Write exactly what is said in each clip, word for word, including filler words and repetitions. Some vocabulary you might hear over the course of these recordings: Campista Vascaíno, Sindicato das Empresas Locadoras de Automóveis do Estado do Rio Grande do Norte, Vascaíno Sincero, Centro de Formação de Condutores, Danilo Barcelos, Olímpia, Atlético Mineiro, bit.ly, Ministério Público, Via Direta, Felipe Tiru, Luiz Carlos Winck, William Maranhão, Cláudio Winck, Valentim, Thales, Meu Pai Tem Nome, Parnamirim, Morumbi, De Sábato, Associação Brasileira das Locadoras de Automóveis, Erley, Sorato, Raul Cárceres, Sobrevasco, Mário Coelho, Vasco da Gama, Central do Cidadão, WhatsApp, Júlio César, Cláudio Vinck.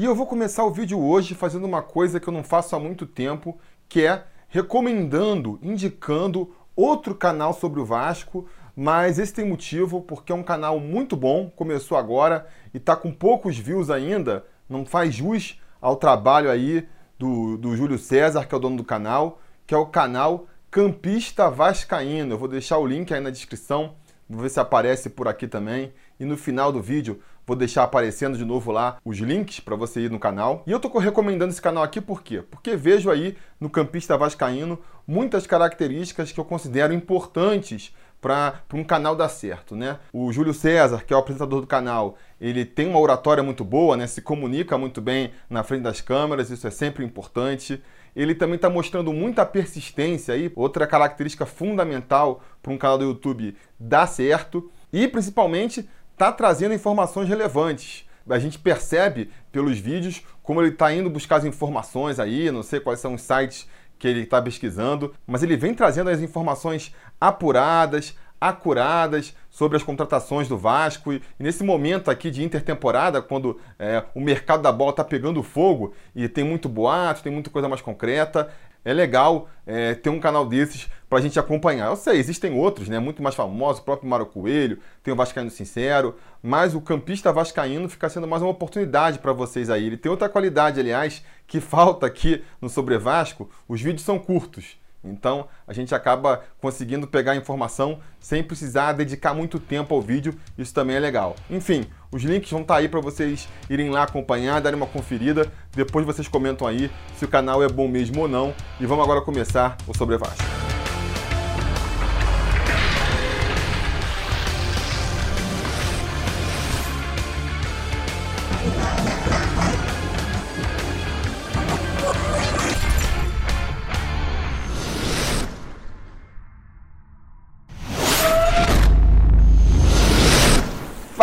E eu vou começar o vídeo hoje fazendo uma coisa que eu não faço há muito tempo, que é recomendando, indicando outro canal sobre o Vasco, mas esse tem motivo, porque é um canal muito bom, começou agora e está com poucos views ainda, não faz jus ao trabalho aí do, do Júlio César, que é o dono do canal, que é o canal Campista Vascaíno. Eu vou deixar o link aí na descrição, vou ver se aparece por aqui também. E no final do vídeo vou deixar aparecendo de novo lá os links para você ir no canal. E eu tô recomendando esse canal aqui por quê? Porque vejo aí no Campista Vascaíno muitas características que eu considero importantes para um canal dar certo, né? O Júlio César, que é o apresentador do canal, ele tem uma oratória muito boa, né? Se comunica muito bem na frente das câmeras, isso é sempre importante. Ele também está mostrando muita persistência aí, outra característica fundamental para um canal do YouTube dar certo. E, principalmente, está trazendo informações relevantes. A gente percebe pelos vídeos como ele está indo buscar as informações aí, não sei quais são os sites que ele está pesquisando, mas ele vem trazendo as informações apuradas, acuradas sobre as contratações do Vasco. E nesse momento aqui de intertemporada, quando é, o mercado da bola está pegando fogo e tem muito boato, tem muita coisa mais concreta, é legal é, ter um canal desses para a gente acompanhar. Eu sei, existem outros, né, muito mais famosos, o próprio Mário Coelho, tem o Vascaíno Sincero, mas o Campista Vascaíno fica sendo mais uma oportunidade para vocês aí. Ele tem outra qualidade, aliás, que falta aqui no Sobrevasco, os vídeos são curtos. Então, a gente acaba conseguindo pegar informação sem precisar dedicar muito tempo ao vídeo, isso também é legal. Enfim, os links vão estar aí para vocês irem lá acompanhar, darem uma conferida, depois vocês comentam aí se o canal é bom mesmo ou não. E vamos agora começar o Sobre Vasco.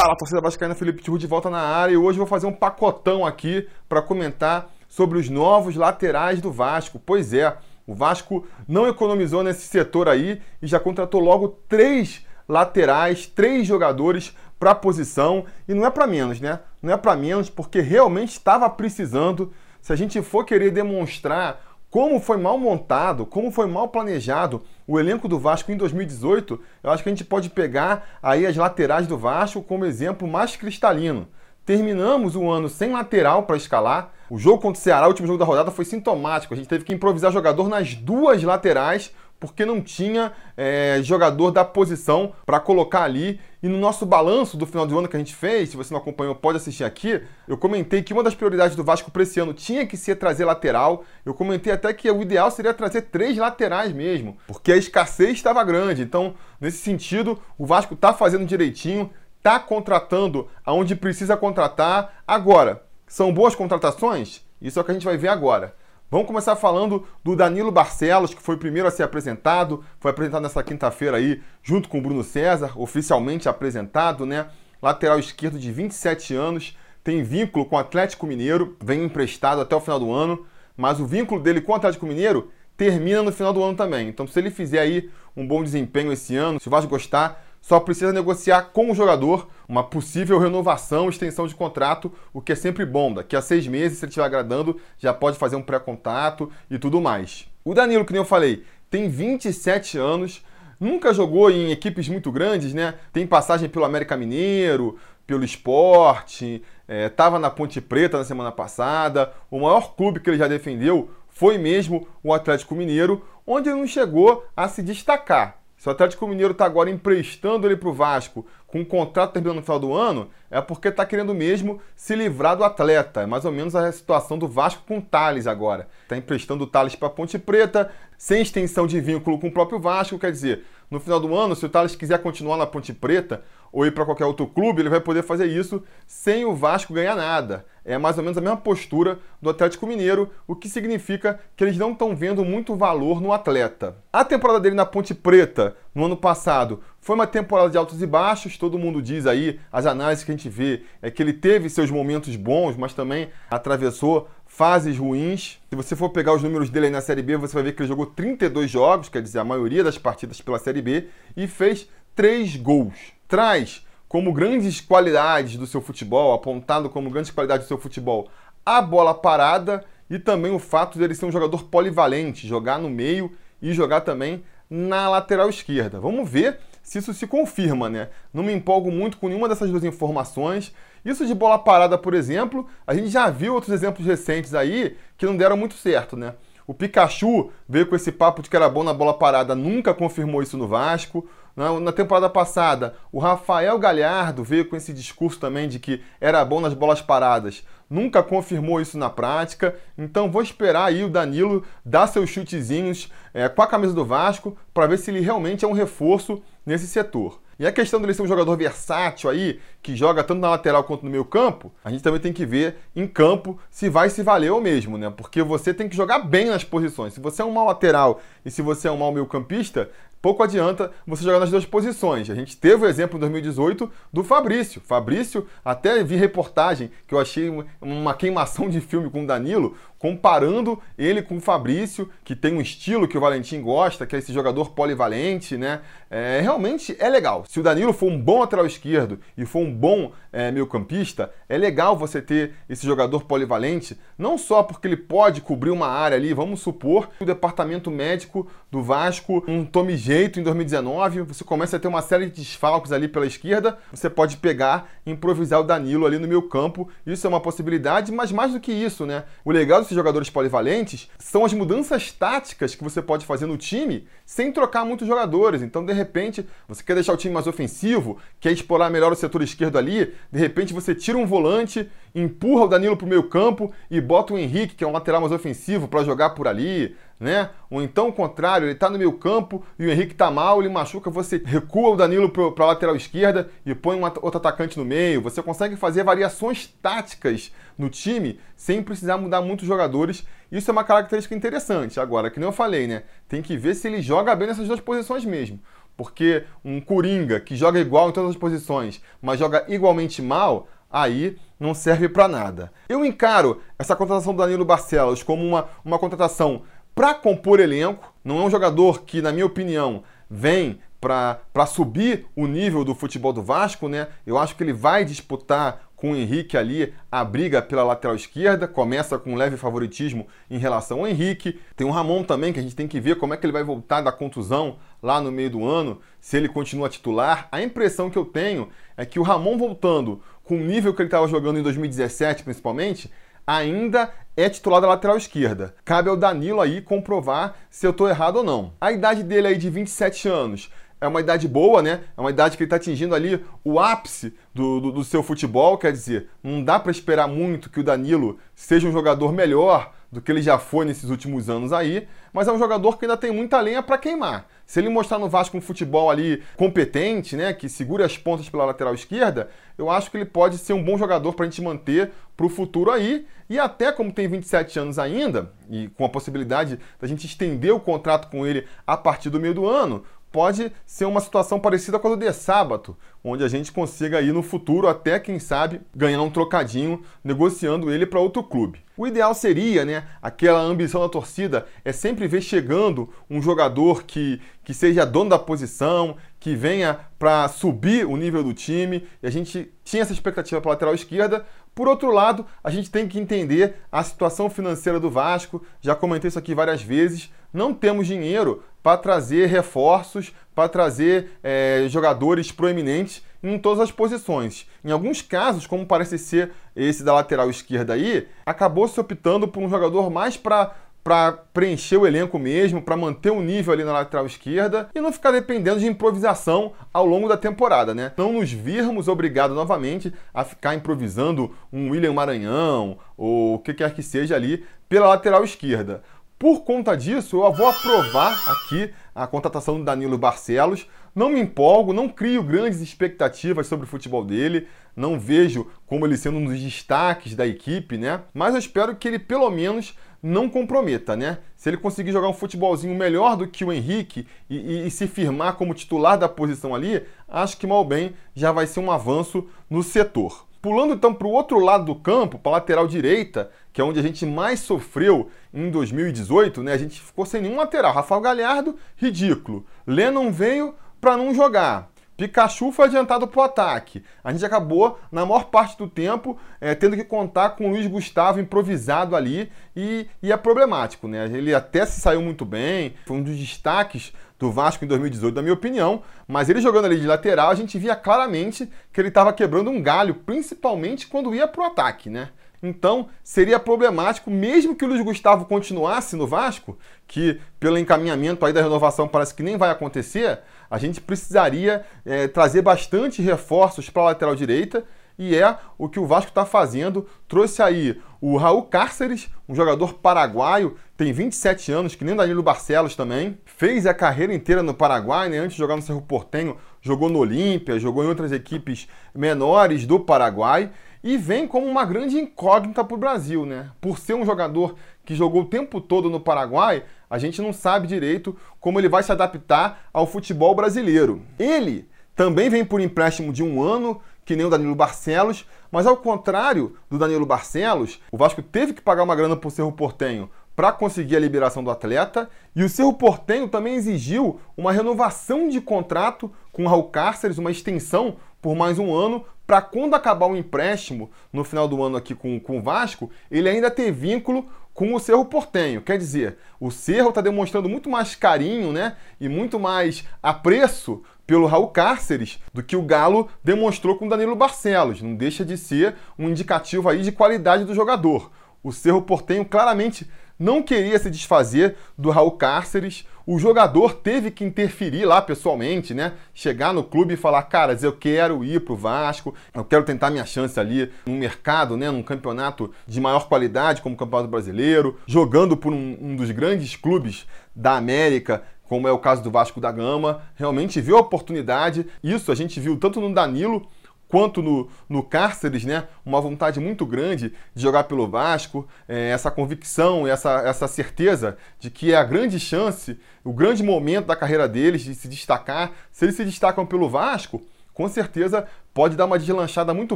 A torcida vascaína, Felipe Tiru de volta na área, e hoje eu vou fazer um pacotão aqui para comentar sobre os novos laterais do Vasco. Pois é, o Vasco não economizou nesse setor aí e já contratou logo três laterais, três jogadores para a posição, e não é para menos, né? Não é para menos, porque realmente estava precisando. Se a gente for querer demonstrar como foi mal montado, como foi mal planejado o elenco do Vasco em dois mil e dezoito, eu acho que a gente pode pegar aí as laterais do Vasco como exemplo mais cristalino. Terminamos o ano sem lateral para escalar. O jogo contra o Ceará, o último jogo da rodada, foi sintomático. A gente teve que improvisar jogador nas duas laterais, porque não tinha é, jogador da posição para colocar ali. E no nosso balanço do final do ano que a gente fez, se você não acompanhou, pode assistir aqui, eu comentei que uma das prioridades do Vasco para esse ano tinha que ser trazer lateral. Eu comentei até que o ideal seria trazer três laterais mesmo, porque a escassez estava grande. Então, nesse sentido, o Vasco está fazendo direitinho, está contratando aonde precisa contratar. Agora, são boas contratações? Isso é o que a gente vai ver agora. Vamos começar falando do Danilo Barcelos, que foi o primeiro a ser apresentado, foi apresentado nessa quinta-feira aí, junto com o Bruno César, oficialmente apresentado, né? Lateral esquerdo de vinte e sete anos, tem vínculo com o Atlético Mineiro, vem emprestado até o final do ano, mas o vínculo dele com o Atlético Mineiro termina no final do ano também. Então, se ele fizer aí um bom desempenho esse ano, se o Vasco gostar, só precisa negociar com o jogador uma possível renovação, extensão de contrato, o que é sempre bom. Daqui a seis meses, se ele estiver agradando, já pode fazer um pré-contato e tudo mais. O Danilo, que nem eu falei, tem vinte e sete anos, nunca jogou em equipes muito grandes, né? Tem passagem pelo América Mineiro, pelo Sport, estava é, na Ponte Preta na semana passada. O maior clube que ele já defendeu foi mesmo o Atlético Mineiro, onde ele não chegou a se destacar. Se o Atlético Mineiro está agora emprestando ele para o Vasco com um contrato terminando no final do ano, é porque está querendo mesmo se livrar do atleta. É mais ou menos a situação do Vasco com o Thales agora. Está emprestando o Thales para a Ponte Preta, sem extensão de vínculo com o próprio Vasco. Quer dizer, no final do ano, se o Thales quiser continuar na Ponte Preta ou ir para qualquer outro clube, ele vai poder fazer isso sem o Vasco ganhar nada. É mais ou menos a mesma postura do Atlético Mineiro, o que significa que eles não estão vendo muito valor no atleta. A temporada dele na Ponte Preta, no ano passado, foi uma temporada de altos e baixos. Todo mundo diz aí, as análises que a gente vê, é que ele teve seus momentos bons, mas também atravessou fases ruins. Se você for pegar os números dele aí na Série B, você vai ver que ele jogou trinta e dois jogos, quer dizer, a maioria das partidas pela Série B, e fez três gols. Traz como grandes qualidades do seu futebol, apontado como grandes qualidades do seu futebol, a bola parada e também o fato de ele ser um jogador polivalente, jogar no meio e jogar também na lateral esquerda. Vamos ver se isso se confirma, né? Não me empolgo muito com nenhuma dessas duas informações. Isso de bola parada, por exemplo, a gente já viu outros exemplos recentes aí que não deram muito certo, né? O Pikachu veio com esse papo de que era bom na bola parada, nunca confirmou isso no Vasco. Na temporada passada, o Rafael Galhardo veio com esse discurso também de que era bom nas bolas paradas. Nunca confirmou isso na prática. Então vou esperar aí o Danilo dar seus chutezinhos é, com a camisa do Vasco para ver se ele realmente é um reforço nesse setor. E a questão dele ser um jogador versátil aí, que joga tanto na lateral quanto no meio campo, a gente também tem que ver em campo se vai se valer ou mesmo, né? Porque você tem que jogar bem nas posições. Se você é um mau lateral e se você é um mau meio campista, pouco adianta você jogar nas duas posições. A gente teve o exemplo em dois mil e dezoito do Fabrício. Fabrício, até vi reportagem que eu achei uma queimação de filme com o Danilo, comparando ele com o Fabrício, que tem um estilo que o Valentim gosta, que é esse jogador polivalente, né? É, realmente é legal. Se o Danilo for um bom lateral esquerdo e for um bom é, meio-campista, é legal você ter esse jogador polivalente, não só porque ele pode cobrir uma área ali, vamos supor, o departamento médico do Vasco, um Tommy G em dois mil e dezenove, você começa a ter uma série de desfalques ali pela esquerda, você pode pegar e improvisar o Danilo ali no meio campo, isso é uma possibilidade, mas mais do que isso, né? O legal desses jogadores polivalentes são as mudanças táticas que você pode fazer no time sem trocar muitos jogadores, então de repente você quer deixar o time mais ofensivo, quer explorar melhor o setor esquerdo ali, de repente você tira um volante, empurra o Danilo pro meio campo e bota o Henrique, que é um lateral mais ofensivo, para jogar por ali, né? Ou então o contrário, ele tá no meio campo e o Henrique tá mal, ele machuca, você recua o Danilo para a lateral esquerda e põe um outro atacante no meio. Você consegue fazer variações táticas no time sem precisar mudar muitos jogadores. Isso é uma característica interessante. Agora, que nem eu falei, né? Tem que ver se ele joga bem nessas duas posições mesmo. Porque um coringa que joga igual em todas as posições, mas joga igualmente mal, aí não serve para nada. Eu encaro essa contratação do Danilo Barcelos como uma, uma contratação para compor elenco, não é um jogador que, na minha opinião, vem para subir o nível do futebol do Vasco, né? Eu acho que ele vai disputar com o Henrique ali a briga pela lateral esquerda, começa com um leve favoritismo em relação ao Henrique. Tem o Ramon também, que a gente tem que ver como é que ele vai voltar da contusão lá no meio do ano, se ele continua titular. A impressão que eu tenho é que o Ramon voltando com o nível que ele estava jogando em dois mil e dezessete, principalmente, ainda é titular da lateral esquerda. Cabe ao Danilo aí comprovar se eu tô errado ou não. A idade dele aí de vinte e sete anos é uma idade boa, né? É uma idade que ele tá atingindo ali o ápice do, do, do seu futebol, quer dizer, não dá para esperar muito que o Danilo seja um jogador melhor do que ele já foi nesses últimos anos aí, mas é um jogador que ainda tem muita lenha para queimar. Se ele mostrar no Vasco um futebol ali competente, né, que segura as pontas pela lateral esquerda, eu acho que ele pode ser um bom jogador para a gente manter para o futuro aí, e até como tem vinte e sete anos ainda, e com a possibilidade da gente estender o contrato com ele a partir do meio do ano, pode ser uma situação parecida com a do De Sábato, onde a gente consiga ir no futuro até, quem sabe, ganhar um trocadinho negociando ele para outro clube. O ideal seria, né, aquela ambição da torcida é sempre ver chegando um jogador que, que seja dono da posição, que venha para subir o nível do time, e a gente tinha essa expectativa para a lateral esquerda. Por outro lado, a gente tem que entender a situação financeira do Vasco, já comentei isso aqui várias vezes, não temos dinheiro para trazer reforços, para trazer é, jogadores proeminentes em todas as posições. Em alguns casos, como parece ser esse da lateral esquerda aí, acabou se optando por um jogador mais para para preencher o elenco mesmo, para manter o nível ali na lateral esquerda e não ficar dependendo de improvisação ao longo da temporada, né? Não nos virmos obrigados novamente a ficar improvisando um William Maranhão ou o que quer que seja ali pela lateral esquerda. Por conta disso, eu vou aprovar aqui a contratação do Danilo Barcelos. Não me empolgo, não crio grandes expectativas sobre o futebol dele, não vejo como ele sendo um dos destaques da equipe, né? Mas eu espero que ele, pelo menos, não comprometa, né? Se ele conseguir jogar um futebolzinho melhor do que o Henrique e, e, e se firmar como titular da posição ali, acho que mal bem já vai ser um avanço no setor. Pulando então para o outro lado do campo, para a lateral direita, que é onde a gente mais sofreu em dois mil e dezoito, né? A gente ficou sem nenhum lateral. Rafael Galhardo, ridículo. Lennon veio para não jogar. Pikachu foi adiantado para o ataque. A gente acabou, na maior parte do tempo, é, tendo que contar com o Luiz Gustavo improvisado ali, e, e é problemático, né? Ele até se saiu muito bem, foi um dos destaques do Vasco em dois mil e dezoito, na minha opinião, mas ele jogando ali de lateral, a gente via claramente que ele estava quebrando um galho, principalmente quando ia para o ataque, né? Então, seria problemático, mesmo que o Luiz Gustavo continuasse no Vasco, que pelo encaminhamento aí da renovação parece que nem vai acontecer, a gente precisaria é, trazer bastante reforços para a lateral direita, e é o que o Vasco está fazendo. Trouxe aí o Raul Cárceres, um jogador paraguaio, tem vinte e sete anos, que nem o Danilo Barcelos também. Fez a carreira inteira no Paraguai, né? Antes de jogar no Cerro Porteño, jogou no Olímpia, jogou em outras equipes menores do Paraguai. E vem como uma grande incógnita para o Brasil, né? Por ser um jogador que jogou o tempo todo no Paraguai, a gente não sabe direito como ele vai se adaptar ao futebol brasileiro. Ele também vem por empréstimo de um ano, que nem o Danilo Barcelos, mas ao contrário do Danilo Barcelos, o Vasco teve que pagar uma grana para o Cerro Porteño para conseguir a liberação do atleta, e o Cerro Porteño também exigiu uma renovação de contrato com o Raul Cárceres, uma extensão por mais um ano, para quando acabar o empréstimo, no final do ano aqui com, com o Vasco, ele ainda ter vínculo com o Cerro Porteño. Quer dizer, o Cerro está demonstrando muito mais carinho, né, e muito mais apreço pelo Raul Cárceres do que o Galo demonstrou com o Danilo Barcelos. Não deixa de ser um indicativo aí de qualidade do jogador. O Cerro Porteño claramente não queria se desfazer do Raul Cárceres. O jogador teve que interferir lá pessoalmente, né? Chegar no clube e falar: caras, eu quero ir pro Vasco, eu quero tentar minha chance ali no mercado, né? Num campeonato de maior qualidade, como o Campeonato Brasileiro, jogando por um, um dos grandes clubes da América, como é o caso do Vasco da Gama. Realmente viu a oportunidade. Isso a gente viu tanto no Danilo quanto no, no Cárceres, né? Uma vontade muito grande de jogar pelo Vasco, é, essa convicção, essa, essa certeza de que é a grande chance, o grande momento da carreira deles de se destacar. Se eles se destacam pelo Vasco, com certeza pode dar uma deslanchada muito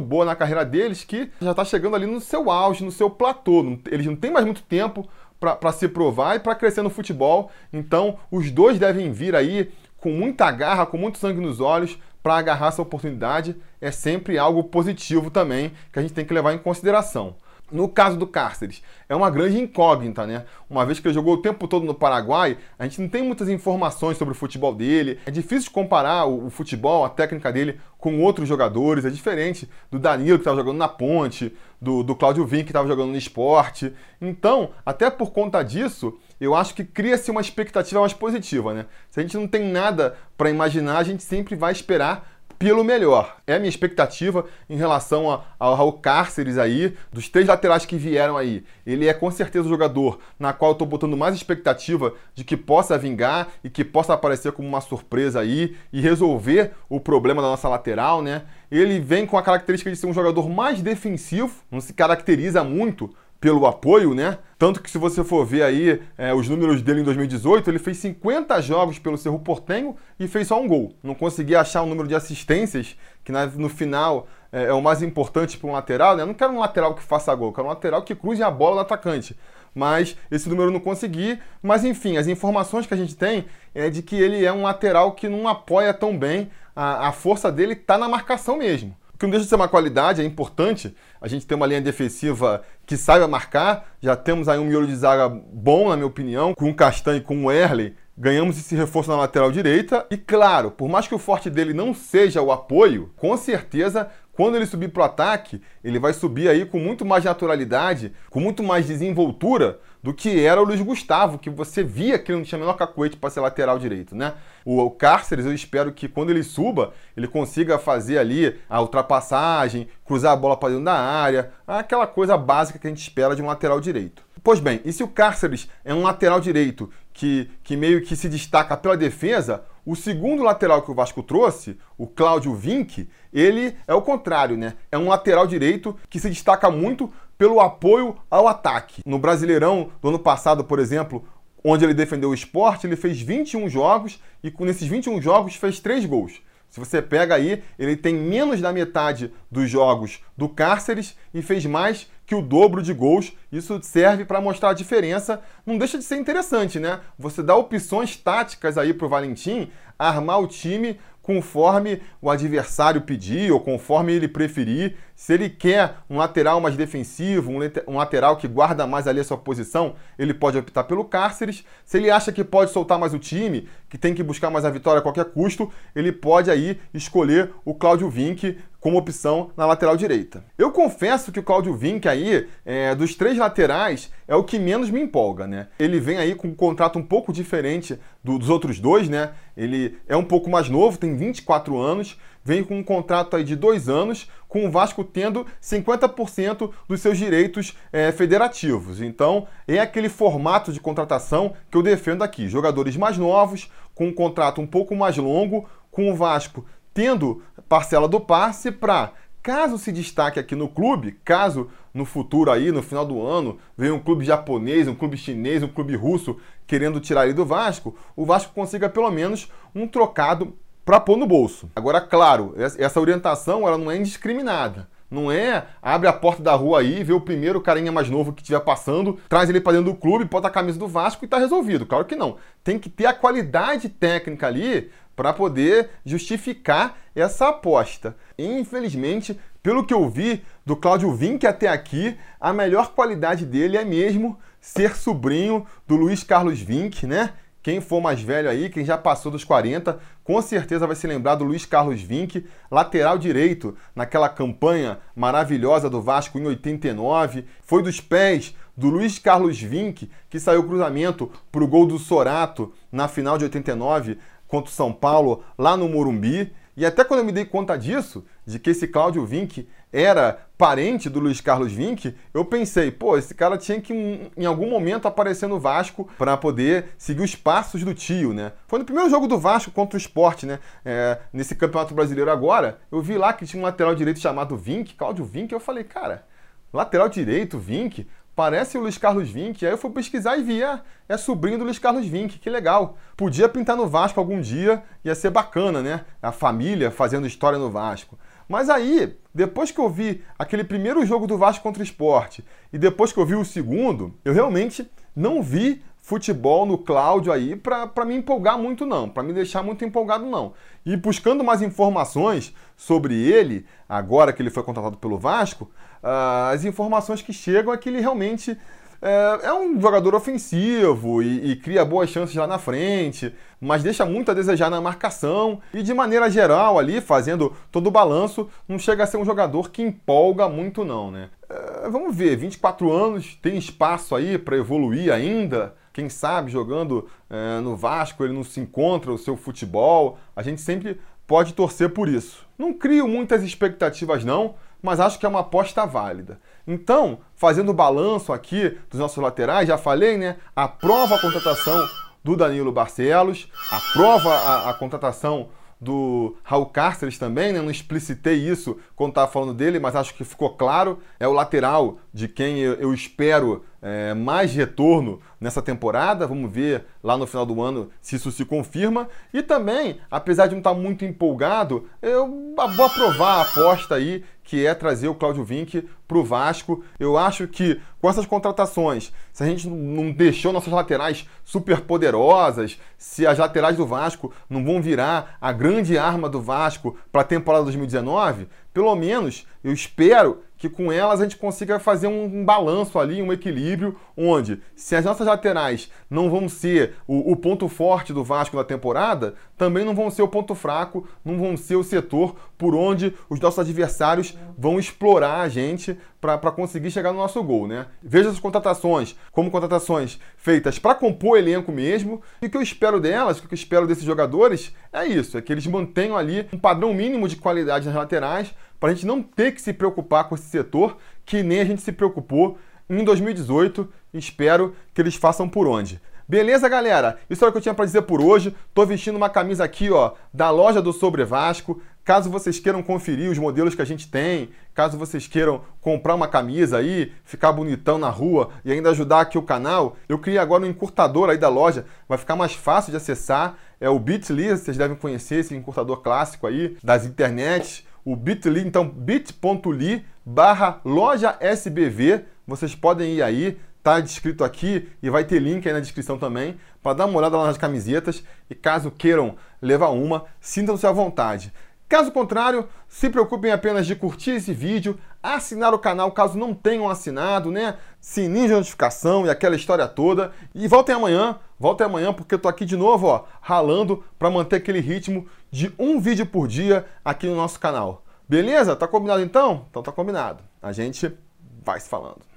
boa na carreira deles, que já está chegando ali no seu auge, no seu platô. Eles não têm mais muito tempo para se provar e para crescer no futebol. Então, os dois devem vir aí com muita garra, com muito sangue nos olhos, para agarrar essa oportunidade. É sempre algo positivo também, que a gente tem que levar em consideração. No caso do Cárceres, é uma grande incógnita, né? Uma vez que ele jogou o tempo todo no Paraguai, a gente não tem muitas informações sobre o futebol dele. É difícil comparar o, o futebol, a técnica dele, com outros jogadores. É diferente do Danilo, que estava jogando na Ponte, do, do Cláudio Vinck, que estava jogando no Sport. Então, até por conta disso, eu acho que cria-se uma expectativa mais positiva, né? Se a gente não tem nada para imaginar, a gente sempre vai esperar pelo melhor. É a minha expectativa em relação a, ao Raul Cárceres aí, dos três laterais que vieram aí. Ele é com certeza o jogador na qual eu tô botando mais expectativa de que possa vingar e que possa aparecer como uma surpresa aí e resolver o problema da nossa lateral, né? Ele vem com a característica de ser um jogador mais defensivo, não se caracteriza muito pelo apoio, né? Tanto que se você for ver aí é, os números dele em dois mil e dezoito, ele fez cinquenta jogos pelo Cerro Porteño e fez só um gol. Não conseguia achar o número de assistências, que na, no final é, é o mais importante para um lateral, né? Eu não quero um lateral que faça gol, eu quero um lateral que cruze a bola do atacante. Mas esse número eu não consegui. Mas enfim, as informações que a gente tem é de que ele é um lateral que não apoia tão bem, a, a força dele está na marcação mesmo. Que não deixa de ser uma qualidade, é importante a gente ter uma linha defensiva que saiba marcar. Já temos aí um miolo de zaga bom, na minha opinião, com o Castanho e com o Erley. Ganhamos esse reforço na lateral direita. E claro, por mais que o forte dele não seja o apoio, com certeza, quando ele subir para o ataque, ele vai subir aí com muito mais naturalidade, com muito mais desenvoltura do que era o Luiz Gustavo, que você via que ele não tinha menor cacoete para ser lateral direito, né? O Cárceres, eu espero que quando ele suba, ele consiga fazer ali a ultrapassagem, cruzar a bola para dentro da área, aquela coisa básica que a gente espera de um lateral direito. Pois bem, e se o Cárceres é um lateral direito que, que meio que se destaca pela defesa, o segundo lateral que o Vasco trouxe, o Cláudio Vinck, ele é o contrário, né? É um lateral direito que se destaca muito pelo apoio ao ataque. No Brasileirão do ano passado, por exemplo, onde ele defendeu o Sport, ele fez vinte e um jogos e nesses vinte e um jogos fez três gols. Se você pega aí, ele tem menos da metade dos jogos do Cárceres e fez mais que o dobro de gols. Isso serve para mostrar a diferença. Não deixa de ser interessante, né? Você dá opções táticas aí pro Valentim armar o time conforme o adversário pedir ou conforme ele preferir. Se ele quer um lateral mais defensivo, um lateral que guarda mais ali a sua posição, ele pode optar pelo Cárceres. Se ele acha que pode soltar mais o time, que tem que buscar mais a vitória a qualquer custo, ele pode aí escolher o Cláudio Winck como opção na lateral direita. Eu confesso que o Cláudio Winck aí, é, dos três laterais, é o que menos me empolga, né? Ele vem aí com um contrato um pouco diferente do, dos outros dois, né? Ele é um pouco mais novo, tem vinte e quatro anos, vem com um contrato aí de dois anos, com o Vasco tendo cinquenta por cento dos seus direitos é, federativos. Então, é aquele formato de contratação que eu defendo aqui. Jogadores mais novos, com um contrato um pouco mais longo, com o Vasco tendo parcela do passe para, caso se destaque aqui no clube, caso no futuro aí, no final do ano, venha um clube japonês, um clube chinês, um clube russo querendo tirar ele do Vasco, o Vasco consiga pelo menos um trocado para pôr no bolso. Agora, claro, essa orientação ela não é indiscriminada. Não é abre a porta da rua aí, vê o primeiro carinha mais novo que estiver passando, traz ele para dentro do clube, bota a camisa do Vasco e tá resolvido. Claro que não. Tem que ter a qualidade técnica ali para poder justificar essa aposta. E, infelizmente, pelo que eu vi do Cláudio Winck até aqui, a melhor qualidade dele é mesmo ser sobrinho do Luiz Carlos Winck, né? Quem for mais velho aí, quem já passou dos quarenta, com certeza vai se lembrar do Luiz Carlos Winck, lateral direito, naquela campanha maravilhosa do Vasco em oitenta e nove. Foi dos pés do Luiz Carlos Winck que saiu o cruzamento para o gol do Sorato na final de oitenta e nove contra o São Paulo, lá no Morumbi. E até quando eu me dei conta disso, de que esse Cláudio Winck era parente do Luiz Carlos Winck, eu pensei, pô, esse cara tinha que em algum momento aparecer no Vasco para poder seguir os passos do tio, né? Foi no primeiro jogo do Vasco contra o Sport, né? É, nesse Campeonato Brasileiro agora, eu vi lá que tinha um lateral direito chamado Winck, Cláudio Winck, eu falei, cara, lateral direito, Winck, parece o Luiz Carlos Winck. Aí eu fui pesquisar e vi, ah, é sobrinho do Luiz Carlos Winck, que legal. Podia pintar no Vasco algum dia, ia ser bacana, né? A família fazendo história no Vasco. Mas aí, depois que eu vi aquele primeiro jogo do Vasco contra o Sport e depois que eu vi o segundo, eu realmente não vi futebol no Cláudio aí pra, pra me empolgar muito não, pra me deixar muito empolgado não. E buscando mais informações sobre ele, agora que ele foi contratado pelo Vasco, uh, as informações que chegam é que ele realmente uh, é um jogador ofensivo e, e cria boas chances lá na frente, mas deixa muito a desejar na marcação e, de maneira geral, ali, fazendo todo o balanço, não chega a ser um jogador que empolga muito não, né? Uh, vamos ver, vinte e quatro anos, tem espaço aí para evoluir ainda? Quem sabe, jogando uh, no Vasco, ele não se encontra o seu futebol. A gente sempre pode torcer por isso. Não crio muitas expectativas não, mas acho que é uma aposta válida. Então, fazendo o balanço aqui dos nossos laterais, já falei, né? Aprova a contratação do Danilo Barcelos, aprova a, a contratação do Raul Cárceres também, né? Não explicitei isso quando estava falando dele, mas acho que ficou claro. É o lateral de quem eu, eu espero é, mais retorno nessa temporada. Vamos ver lá no final do ano se isso se confirma. E também, apesar de não estar muito empolgado, eu vou aprovar a aposta aí, que é trazer o Cláudio Winck para o Vasco. Eu acho que com essas contratações, se a gente não deixou nossas laterais super poderosas, se as laterais do Vasco não vão virar a grande arma do Vasco para a temporada dois mil e dezenove, pelo menos eu espero que com elas a gente consiga fazer um balanço ali, um equilíbrio, onde se as nossas laterais não vão ser o, o ponto forte do Vasco na temporada, também não vão ser o ponto fraco, não vão ser o setor por onde os nossos adversários vão explorar a gente para conseguir chegar no nosso gol, né? Veja as contratações como contratações feitas para compor elenco mesmo, e o que eu espero delas, o que eu espero desses jogadores é isso, é que eles mantenham ali um padrão mínimo de qualidade nas laterais, para a gente não ter que se preocupar com esse setor, que nem a gente se preocupou em dois mil e dezoito. Espero que eles façam por onde. Beleza, galera? Isso era o que eu tinha para dizer por hoje. Tô vestindo uma camisa aqui, ó, da loja do Sobrevasco. Caso vocês queiram conferir os modelos que a gente tem, caso vocês queiram comprar uma camisa aí, ficar bonitão na rua e ainda ajudar aqui o canal, eu criei agora um encurtador aí da loja, vai ficar mais fácil de acessar. É o bit ponto l y, vocês devem conhecer esse encurtador clássico aí das internets. O bit ponto l y, então bit ponto l y barra loja S B V. vocês podem ir aí, tá descrito aqui e vai ter link aí na descrição também, para dar uma olhada lá nas camisetas e caso queiram levar uma, sintam-se à vontade. Caso contrário, se preocupem apenas de curtir esse vídeo, assinar o canal caso não tenham assinado, né? Sininho de notificação e aquela história toda. E voltem amanhã, voltem amanhã porque eu tô aqui de novo, ó, ralando para manter aquele ritmo de um vídeo por dia aqui no nosso canal. Beleza? Tá combinado então? Então tá combinado. A gente vai se falando.